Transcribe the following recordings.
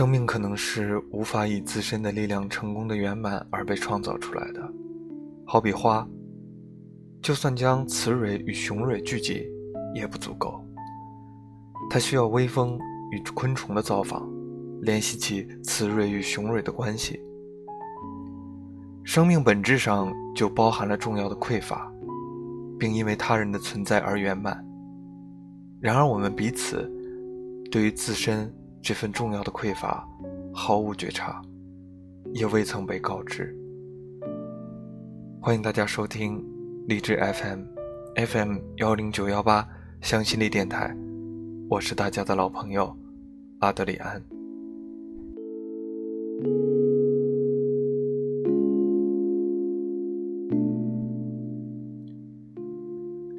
生命可能是无法以自身的力量成功的圆满而被创造出来的。好比花，就算将雌蕊与雄蕊聚集也不足够，它需要微风与昆虫的造访，联系起雌蕊与雄蕊的关系。生命本质上就包含了重要的匮乏，并因为他人的存在而圆满。然而我们彼此对于自身这份重要的匮乏毫无觉察，也未曾被告知。欢迎大家收听励志 FM 10918 相信力电台，我是大家的老朋友阿德里安。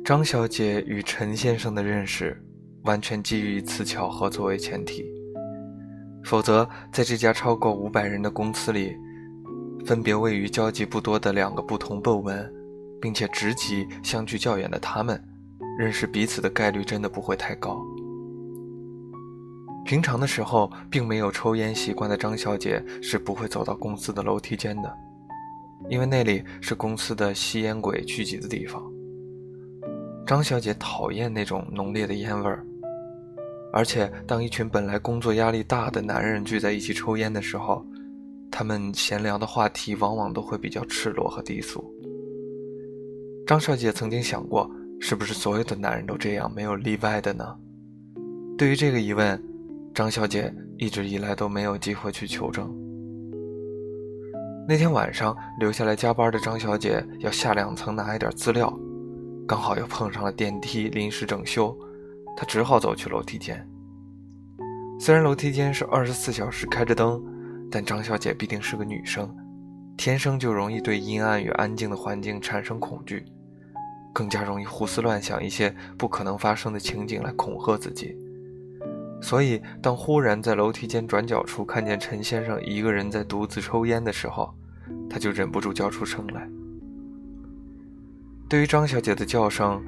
张小姐与陈先生的认识完全基于此巧合作为前提，否则在这家超过500人的公司里，分别位于交集不多的两个不同部门，并且职级相距较远的他们认识彼此的概率真的不会太高。平常的时候并没有抽烟习惯的张小姐是不会走到公司的楼梯间的，因为那里是公司的吸烟鬼聚集的地方。张小姐讨厌那种浓烈的烟味儿，而且当一群本来工作压力大的男人聚在一起抽烟的时候，他们闲聊的话题往往都会比较赤裸和低俗。张小姐曾经想过，是不是所有的男人都这样，没有例外的呢？对于这个疑问，张小姐一直以来都没有机会去求证。那天晚上留下来加班的张小姐要下2层拿一点资料，刚好又碰上了电梯临时整修，他只好走去楼梯间。虽然楼梯间是24小时开着灯，但张小姐必定是个女生，天生就容易对阴暗与安静的环境产生恐惧，更加容易胡思乱想一些不可能发生的情景来恐吓自己。所以当忽然在楼梯间转角处看见陈先生一个人在独自抽烟的时候，他就忍不住叫出声来。对于张小姐的叫声，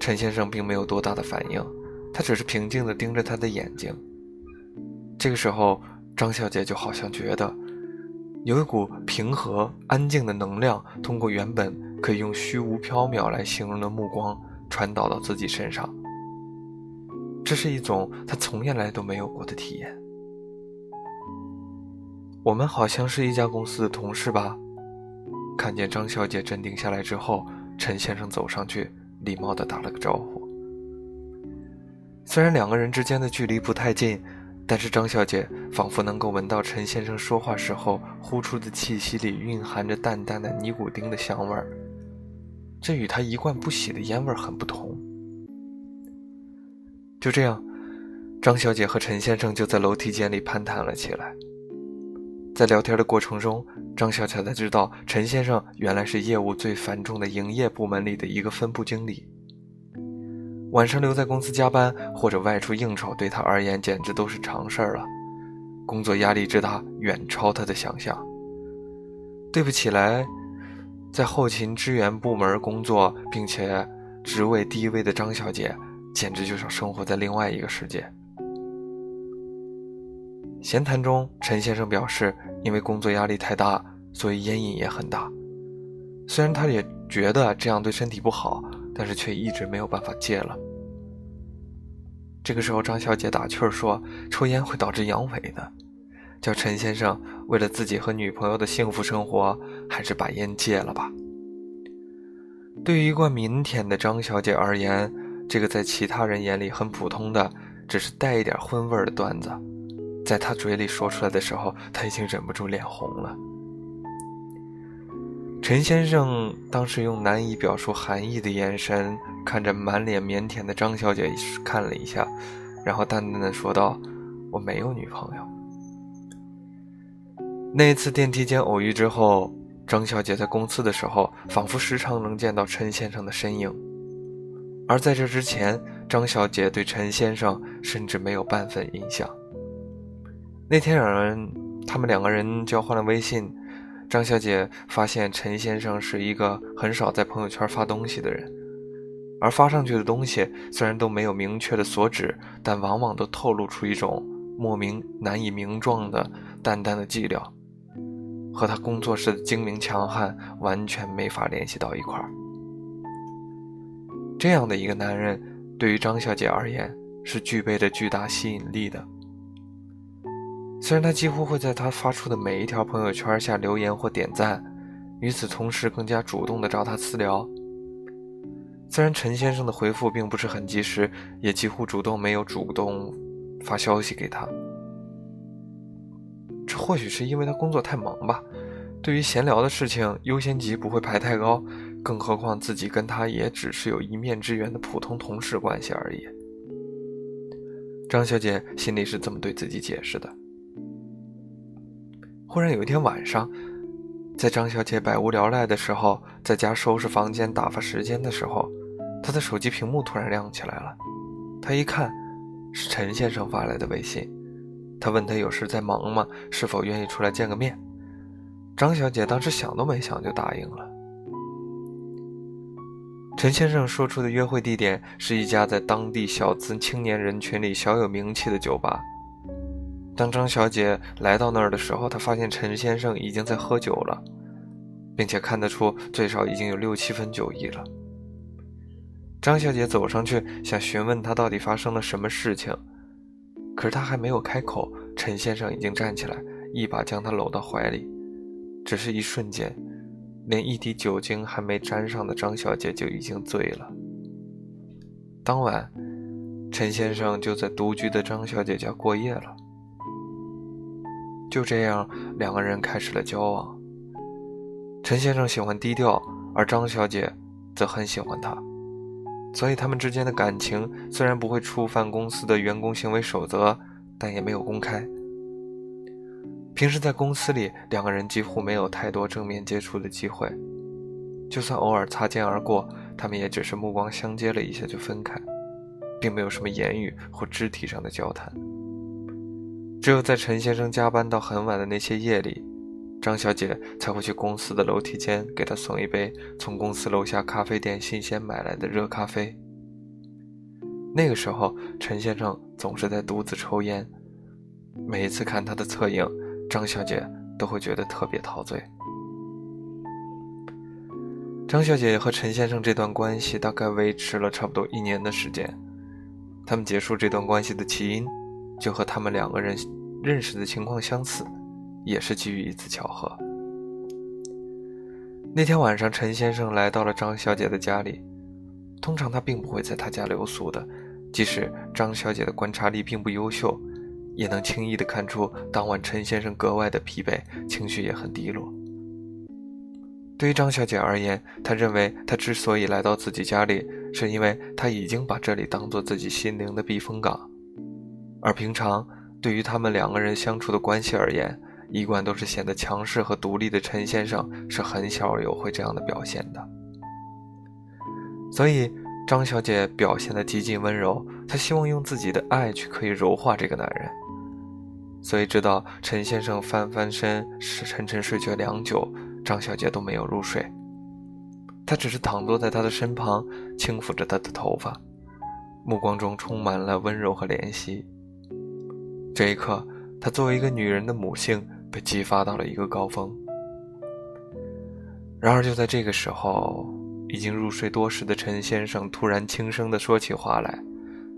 陈先生并没有多大的反应，他只是平静地盯着她的眼睛。这个时候，张小姐就好像觉得有一股平和安静的能量通过原本可以用虚无缥缈来形容的目光传导到自己身上，这是一种她从来都没有过的体验。我们好像是一家公司的同事吧？看见张小姐镇定下来之后，陈先生走上去礼貌地打了个招呼。虽然两个人之间的距离不太近，但是张小姐仿佛能够闻到陈先生说话时候呼出的气息里蕴含着淡淡的尼古丁的香味儿，这与她一贯不喜的烟味很不同。就这样，张小姐和陈先生就在楼梯间里攀谈了起来。在聊天的过程中，张小姐才知道陈先生原来是业务最繁重的营业部门里的一个分部经理。晚上留在公司加班或者外出应酬对他而言简直都是常事了，工作压力之大远超他的想象。对不起来在后勤支援部门工作并且职位低微的张小姐简直就像生活在另外一个世界。闲谈中，陈先生表示因为工作压力太大，所以烟瘾也很大，虽然他也觉得这样对身体不好，但是却一直没有办法戒了。这个时候张小姐打趣说，抽烟会导致阳痿的，叫陈先生为了自己和女朋友的幸福生活，还是把烟戒了吧。对于一贯腼腆的张小姐而言，这个在其他人眼里很普通的只是带一点荤味的段子，在他嘴里说出来的时候，他已经忍不住脸红了。陈先生当时用难以表述含义的眼神看着满脸腼腆的张小姐看了一下，然后淡淡地说道，我没有女朋友。那次电梯间偶遇之后，张小姐在公司的时候仿佛时常能见到陈先生的身影，而在这之前，张小姐对陈先生甚至没有半分印象。那天他们两个人交换了微信，张小姐发现陈先生是一个很少在朋友圈发东西的人，而发上去的东西虽然都没有明确的所指，但往往都透露出一种莫名难以名状的淡淡的寂寥，和他工作室的精明强悍完全没法联系到一块儿。这样的一个男人对于张小姐而言是具备着巨大吸引力的，虽然他几乎会在他发出的每一条朋友圈下留言或点赞，与此同时更加主动地找他私聊。虽然陈先生的回复并不是很及时，也几乎没有主动发消息给他，这或许是因为他工作太忙吧，对于闲聊的事情优先级不会排太高，更何况自己跟他也只是有一面之缘的普通同事关系而已。张小姐心里是这么对自己解释的。忽然有一天晚上，在张小姐百无聊赖的时候，在家收拾房间打发时间的时候，她的手机屏幕突然亮起来了。她一看是陈先生发来的微信，他问她有事在忙吗，是否愿意出来见个面。张小姐当时想都没想就答应了。陈先生说出的约会地点是一家在当地小资青年人群里小有名气的酒吧。当张小姐来到那儿的时候，她发现陈先生已经在喝酒了，并且看得出最少已经有6-7分酒意了。张小姐走上去想询问他到底发生了什么事情，可是她还没有开口，陈先生已经站起来一把将她搂到怀里。只是一瞬间，连一滴酒精还没沾上的张小姐就已经醉了。当晚，陈先生就在独居的张小姐家过夜了。就这样，两个人开始了交往。陈先生喜欢低调，而张小姐则很喜欢他，所以他们之间的感情虽然不会触犯公司的员工行为守则，但也没有公开。平时在公司里，两个人几乎没有太多正面接触的机会，就算偶尔擦肩而过，他们也只是目光相接了一下就分开，并没有什么言语或肢体上的交谈。只有在陈先生加班到很晚的那些夜里，张小姐才会去公司的楼梯间给他送一杯从公司楼下咖啡店新鲜买来的热咖啡。那个时候，陈先生总是在独自抽烟，每一次看他的侧影，张小姐都会觉得特别陶醉。张小姐和陈先生这段关系大概维持了差不多1年的时间。他们结束这段关系的起因，就和他们两个人认识的情况相似，也是基于一次巧合。那天晚上，陈先生来到了张小姐的家里。通常他并不会在她家留宿的，即使张小姐的观察力并不优秀，也能轻易地看出当晚陈先生格外的疲惫，情绪也很低落。对于张小姐而言，她认为她之所以来到自己家里，是因为她已经把这里当作自己心灵的避风港。而平常对于他们两个人相处的关系而言，一贯都是显得强势和独立的陈先生是很少有会这样的表现的。所以张小姐表现得极尽温柔，她希望用自己的爱去可以柔化这个男人。所以直到陈先生翻身沉沉睡去良久，张小姐都没有入睡，她只是躺坐在他的身旁，轻抚着他的头发，目光中充满了温柔和怜惜。这一刻，她作为一个女人的母性被激发到了一个高峰。然而就在这个时候，已经入睡多时的陈先生突然轻声地说起话来。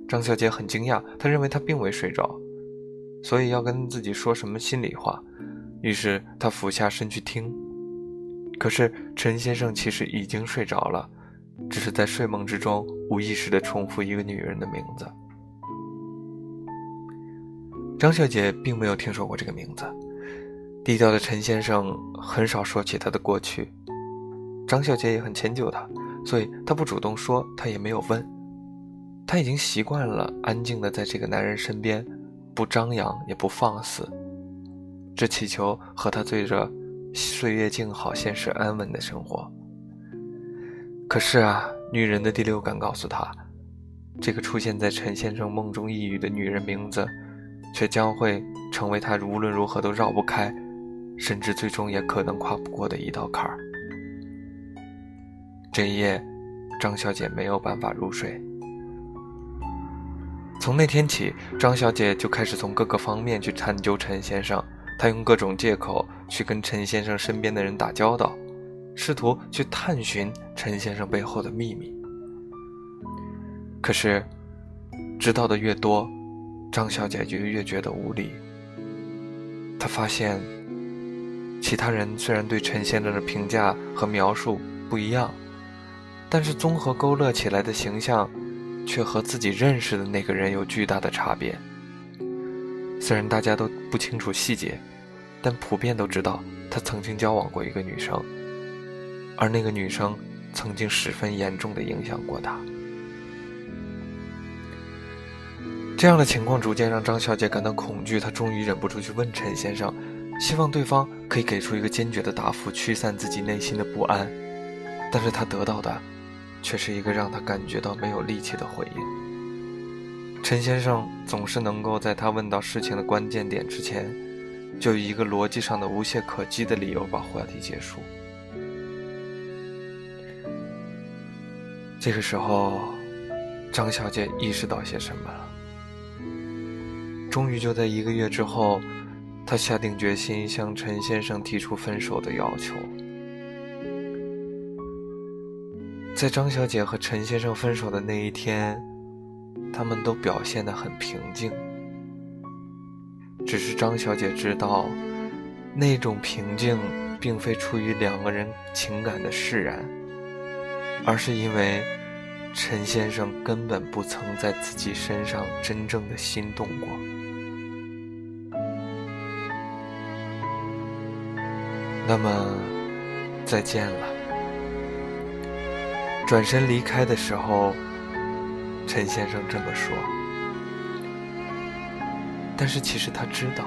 张小姐很惊讶，她认为他并未睡着，所以要跟自己说什么心里话，于是她俯下身去听。可是陈先生其实已经睡着了，只是在睡梦之中无意识地重复一个女人的名字。张小姐并没有听说过这个名字，低调的陈先生很少说起他的过去，张小姐也很迁就他，所以她不主动说，她也没有问。她已经习惯了安静地在这个男人身边，不张扬也不放肆，只祈求和他对着岁月静好、现实安稳的生活。可是啊，女人的第六感告诉她，这个出现在陈先生梦中呓语的女人名字，却将会成为他无论如何都绕不开，甚至最终也可能跨不过的一道坎儿。这一夜，张小姐没有办法入睡。从那天起，张小姐就开始从各个方面去探究陈先生，她用各种借口去跟陈先生身边的人打交道，试图去探寻陈先生背后的秘密。可是知道的越多，张小姐就越觉得无力。她发现其他人虽然对陈先生的评价和描述不一样，但是综合勾勒起来的形象却和自己认识的那个人有巨大的差别。虽然大家都不清楚细节，但普遍都知道他曾经交往过一个女生，而那个女生曾经十分严重地影响过他。这样的情况逐渐让张小姐感到恐惧，她终于忍不住去问陈先生，希望对方可以给出一个坚决的答复，驱散自己内心的不安。但是她得到的却是一个让他感觉到没有力气的回应。陈先生总是能够在他问到事情的关键点之前，就以一个逻辑上的无懈可击的理由把话题结束。这个时候，张小姐意识到些什么了。终于就在1个月之后，她下定决心向陈先生提出分手的要求。在张小姐和陈先生分手的那一天，他们都表现得很平静。只是张小姐知道，那种平静并非出于2个人情感的释然，而是因为陈先生根本不曾在自己身上真正的心动过。那么，再见了。转身离开的时候，陈先生这么说，但是其实他知道，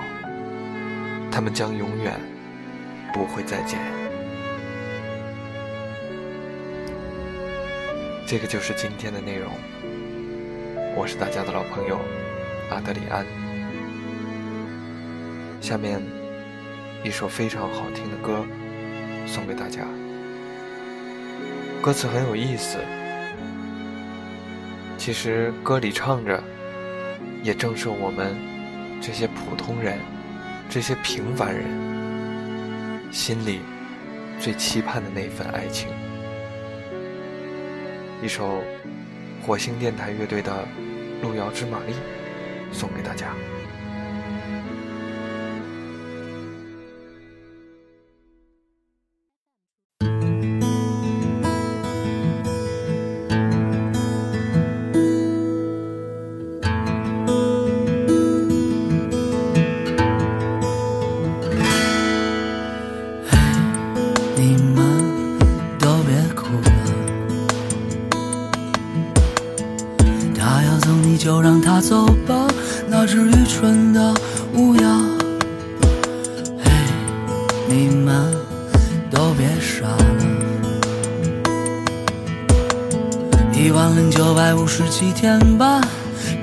他们将永远不会再见。这个就是今天的内容，我是大家的老朋友阿德里安。下面一首非常好听的歌送给大家，歌词很有意思，其实歌里唱着，也正是我们这些普通人，这些平凡人心里最期盼的那份爱情。一首火星电台乐队的《路遥知马力》送给大家。就让他走吧，那只愚蠢的乌鸦。嘿，你们都别傻了，10957天吧，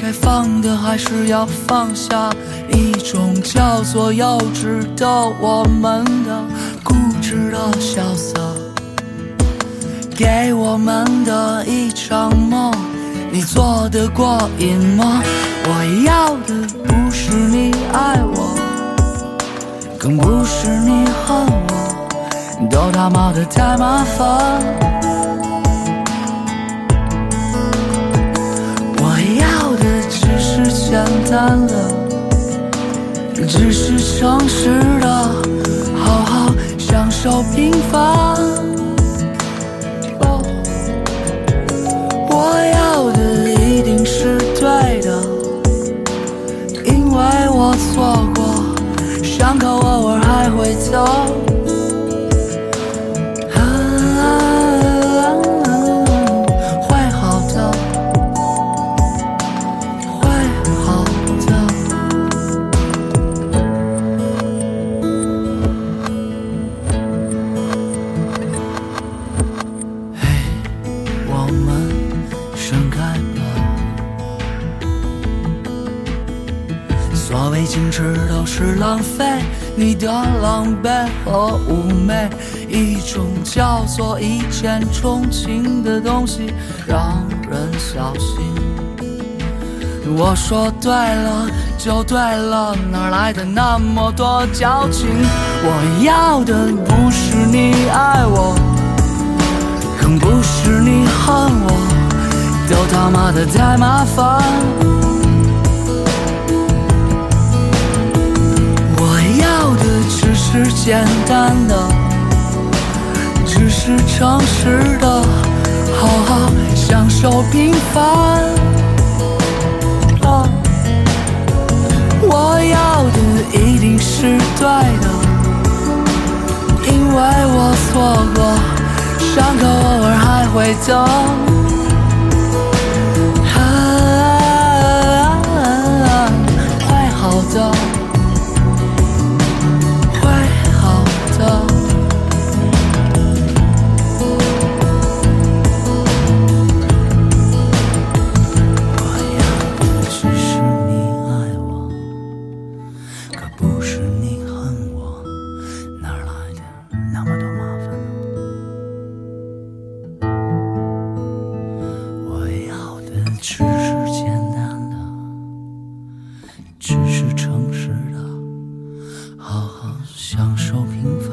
该放的还是要放下，一种叫做幼稚的我们的固执的萧瑟，给我们的一场梦，你做得过瘾吗？我要的不是你爱我，更不是你恨我，都他妈的太麻烦。我要的只是简单的，只是诚实的，好好享受平凡。错过伤口偶尔还会走、会好的，会好的。嘿，我们盛开所谓矜持都是浪费，你的狼狈和妩媚，一种叫做一见钟情的东西，让人小心。我说对了就对了，哪来的那么多矫情？我要的不是你爱我，更不是你恨我，都他妈的太麻烦。我要的只是简单的，只是诚实的，好好享受平凡。我要的一定是对的，因为我错过，伤口偶尔还会痛。会好的，会好的。我要的只是你爱我，不是你恨我，哪儿来的那么多麻烦呢？我要的只是简单的，只是诚实的，好好享受平凡。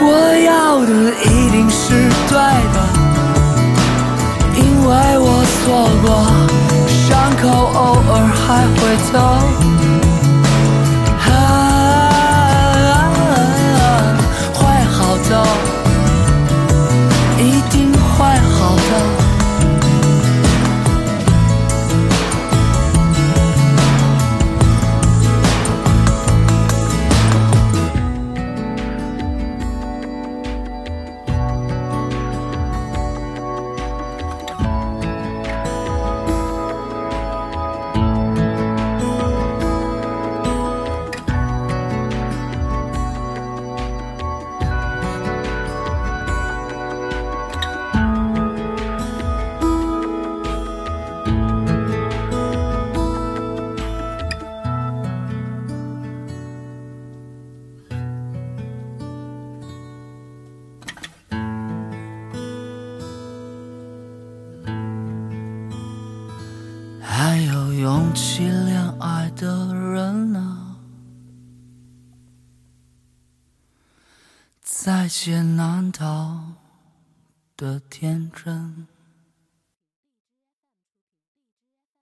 我要的一定是对的，因为我错过，伤口偶尔还会痛。会好的，一定会好勇气恋爱的人啊，在劫难逃的天真。